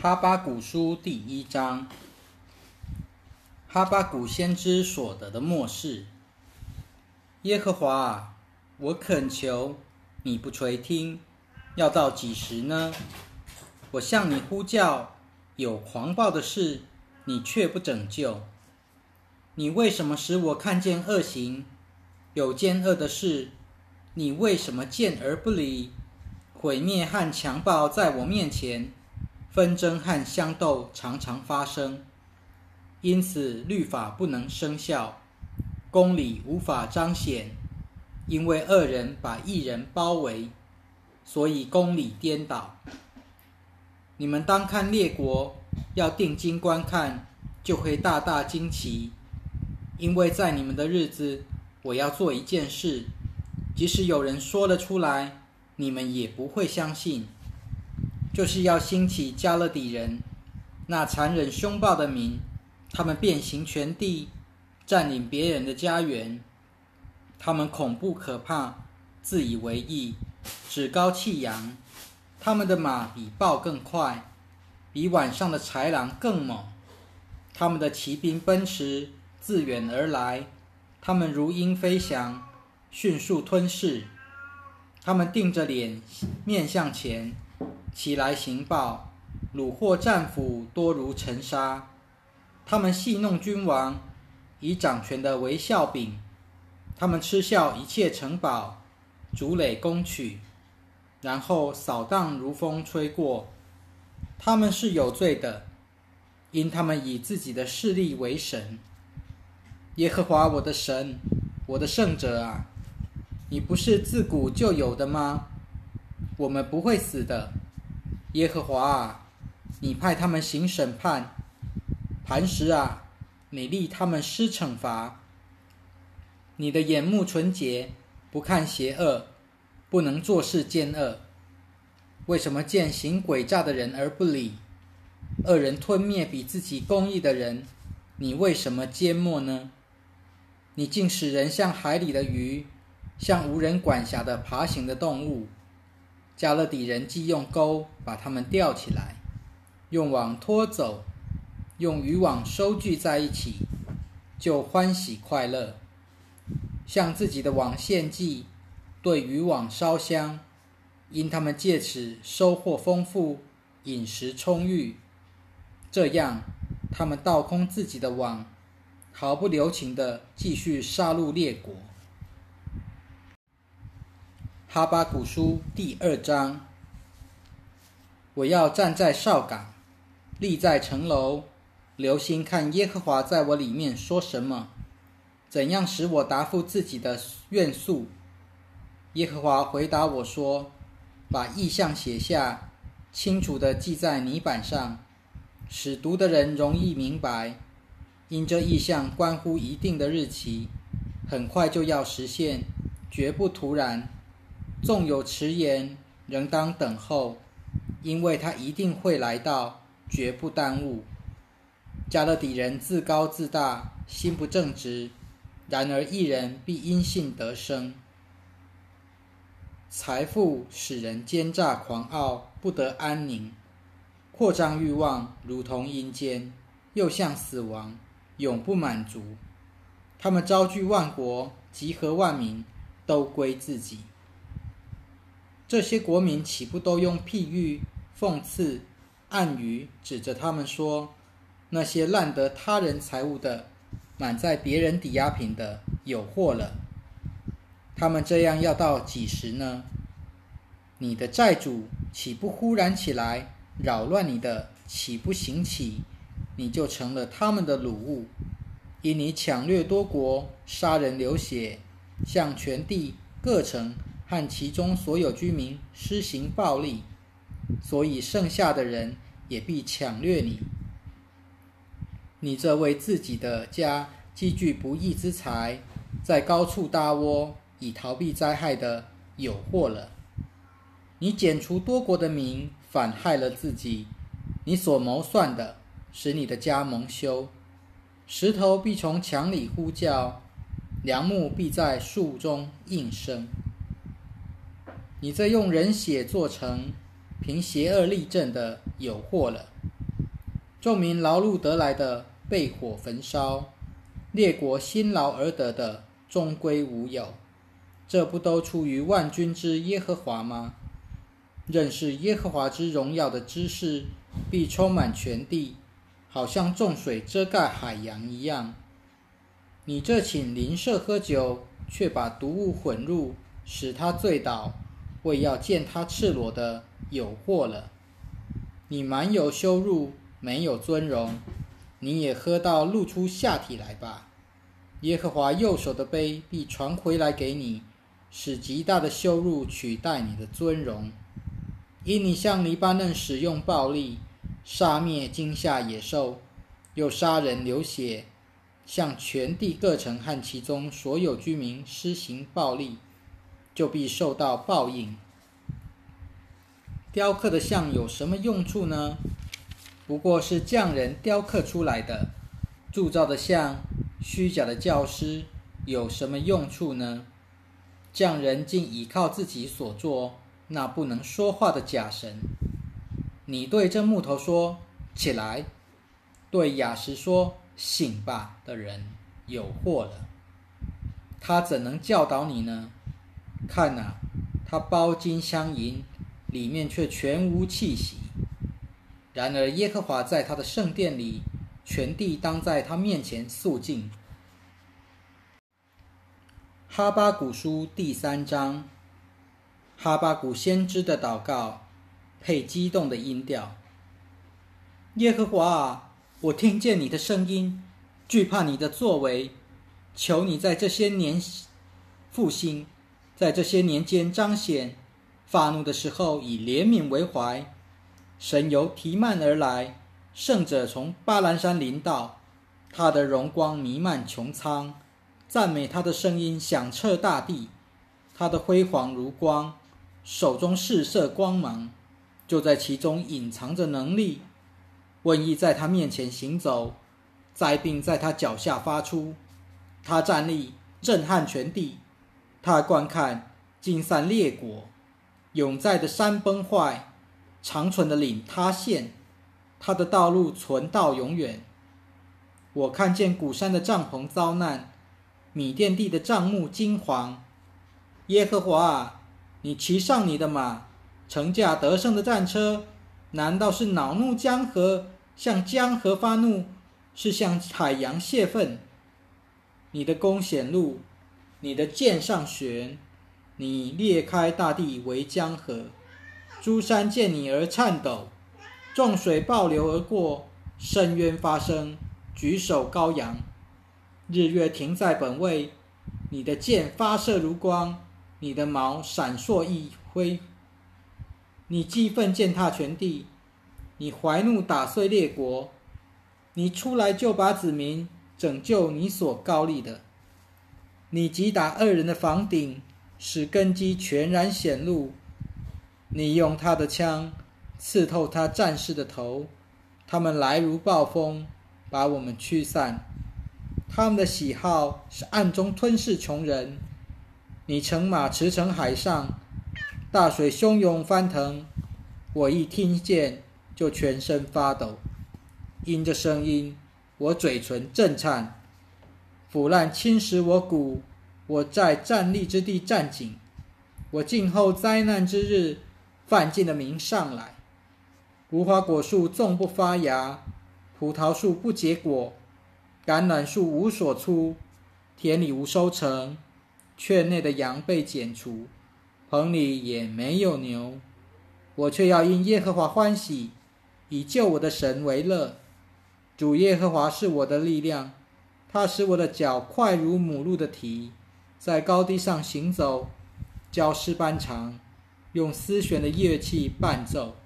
哈巴谷书第一章，哈巴谷先知所得的默示。耶和华啊，我恳求你不垂听，要到几时呢？我向你呼叫，有狂暴的事，你却不拯救。你为什么使我看见恶行？有奸恶的事，你为什么见而不理？毁灭和强暴在我面前，纷争和相斗常常发生，因此律法不能生效，公理无法彰显，因为恶人把义人包围，所以公理颠倒。你们当看列国，要定睛观看，就会大大惊奇，因为在你们的日子，我要做一件事，即使有人说了出来，你们也不会相信，就是要兴起加勒底人那残忍凶暴的民，他们遍行全地，占领别人的家园。他们恐怖可怕，自以为义，趾高气扬。他们的马比豹更快，比晚上的豺狼更猛。他们的骑兵奔驰，自远而来。他们如鹰飞翔，迅速吞噬。他们定着脸，面向前，其来行暴，虏获战俘多如尘沙。他们戏弄君王，以掌权的为笑柄。他们嗤笑一切城堡，筑垒攻取，然后扫荡如风吹过。他们是有罪的，因他们以自己的势力为神。耶和华我的神，我的圣者啊，你不是自古就有的吗？我们不会死的。耶和华啊，你派他们行审判，磐石啊，你立他们施惩罚。你的眼目纯洁，不看邪恶，不能做事奸恶。为什么见行诡诈的人而不理？恶人吞灭比自己公义的人，你为什么缄默呢？你竟使人像海里的鱼，像无人管辖的爬行的动物。加勒底人既用钩把他们吊起来，用网拖走，用渔网收聚在一起，就欢喜快乐，向自己的网献祭，对渔网烧香，因他们借此收获丰富，饮食充裕。这样，他们倒空自己的网，毫不留情地继续杀戮列国。哈巴谷书第二章。我要站在哨岗，立在城楼，留心看耶和华在我里面说什么，怎样使我答复自己的愿诉。耶和华回答我说，把意象写下，清楚地记在泥板上，使读的人容易明白，因这意象关乎一定的日期，很快就要实现，绝不突然。纵有迟延，仍当等候，因为他一定会来到，绝不耽误。加勒底人自高自大，心不正直，然而义人必因信得生。财富使人奸诈狂傲，不得安宁。扩张欲望如同阴间，又像死亡，永不满足。他们招聚万国，集合万民，都归自己。这些国民岂不都用譬喻、讽刺、暗语指着他们说，那些滥得他人财物的，满载别人抵押品的，有祸了。他们这样要到几时呢？你的债主岂不忽然起来，扰乱你的岂不行起，你就成了他们的掳物。因你抢掠多国，杀人流血，向全地各城和其中所有居民施行暴力，所以剩下的人也必抢掠你。你这为自己的家积聚不义之财，在高处搭窝以逃避灾害的，有祸了。你剪除多国的民，反害了自己。你所谋算的，使你的家蒙羞。石头必从墙里呼叫，梁木必在树中应声。你这用人血做成，凭邪恶力正的有祸了。众民劳碌得来的被火焚烧，列国辛劳而得的终归无有，这不都出于万军之耶和华吗？认识耶和华之荣耀的知识必充满全地，好像重水遮盖海洋一样。你这请邻舍喝酒，却把毒物混入，使他醉倒，为要见他赤裸的有祸了。你满有羞辱，没有尊荣，你也喝到露出下体来吧。耶和华右手的杯必传回来给你，使极大的羞辱取代你的尊荣。因你向黎巴嫩使用暴力，杀灭惊吓野兽，又杀人流血，向全地各城和其中所有居民施行暴力，就必受到报应。雕刻的像有什么用处呢？不过是匠人雕刻出来的。铸造的像，虚假的教师有什么用处呢？匠人竟倚靠自己所做那不能说话的假神。你对这木头说起来，对雅实说醒吧的人有祸了。他怎能教导你呢？看哪，他包金镶银，里面却全无气息。然而耶和华在他的圣殿里，全地当在他面前肃静。哈巴谷书第3章。哈巴谷先知的祷告，配激动的音调。耶和华啊，我听见你的声音，惧怕你的作为，求你在这些年复兴，在这些年间彰显，发怒的时候以怜悯为怀。神由提曼而来，圣者从巴兰山临到，他的荣光弥漫穹苍，赞美他的声音响彻大地，他的辉煌如光，手中试射光芒，就在其中隐藏着能力。瘟疫在他面前行走，灾病在他脚下发出。他站立，震撼全地；他观看，惊散列国。永在的山崩坏，长存的岭塌陷，他的道路存到永远。我看见古山的帐篷遭难，米甸地的帐幕惊惶。耶和华啊，你骑上你的马，乘驾得胜的战车，难道是恼怒江河，向江河发怒，是向海洋泄愤？你的弓显露，你的箭上悬，你裂开大地为江河，诸山见你而颤抖，众水暴流而过，深渊发声，举手高扬。日月停在本位，你的箭发射如光，你的矛闪烁一挥。你激愤践踏全地，你怀怒打碎列国，你出来救拔子民，拯救你所高立的。你击打恶人的房顶，使根基全然显露。你用他的枪刺透他战士的头，他们来如暴风，把我们驱散。他们的喜好是暗中吞噬穷人。你乘马驰骋海上，大水汹涌翻腾，我一听见就全身发抖，因这声音我嘴唇震颤。腐烂侵蚀我骨，我在站立之地站紧，我静候灾难之日，犯禁的民上来。无花果树纵不发芽，葡萄树不结果，橄榄树无所出，田里无收成，圈内的羊被剪除，棚里也没有牛。我却要因耶和华欢喜，以救我的神为乐。主耶和华是我的力量，他使我的脚快如母鹿的蹄，在高地上行走，教师班长，用丝弦的乐器伴奏。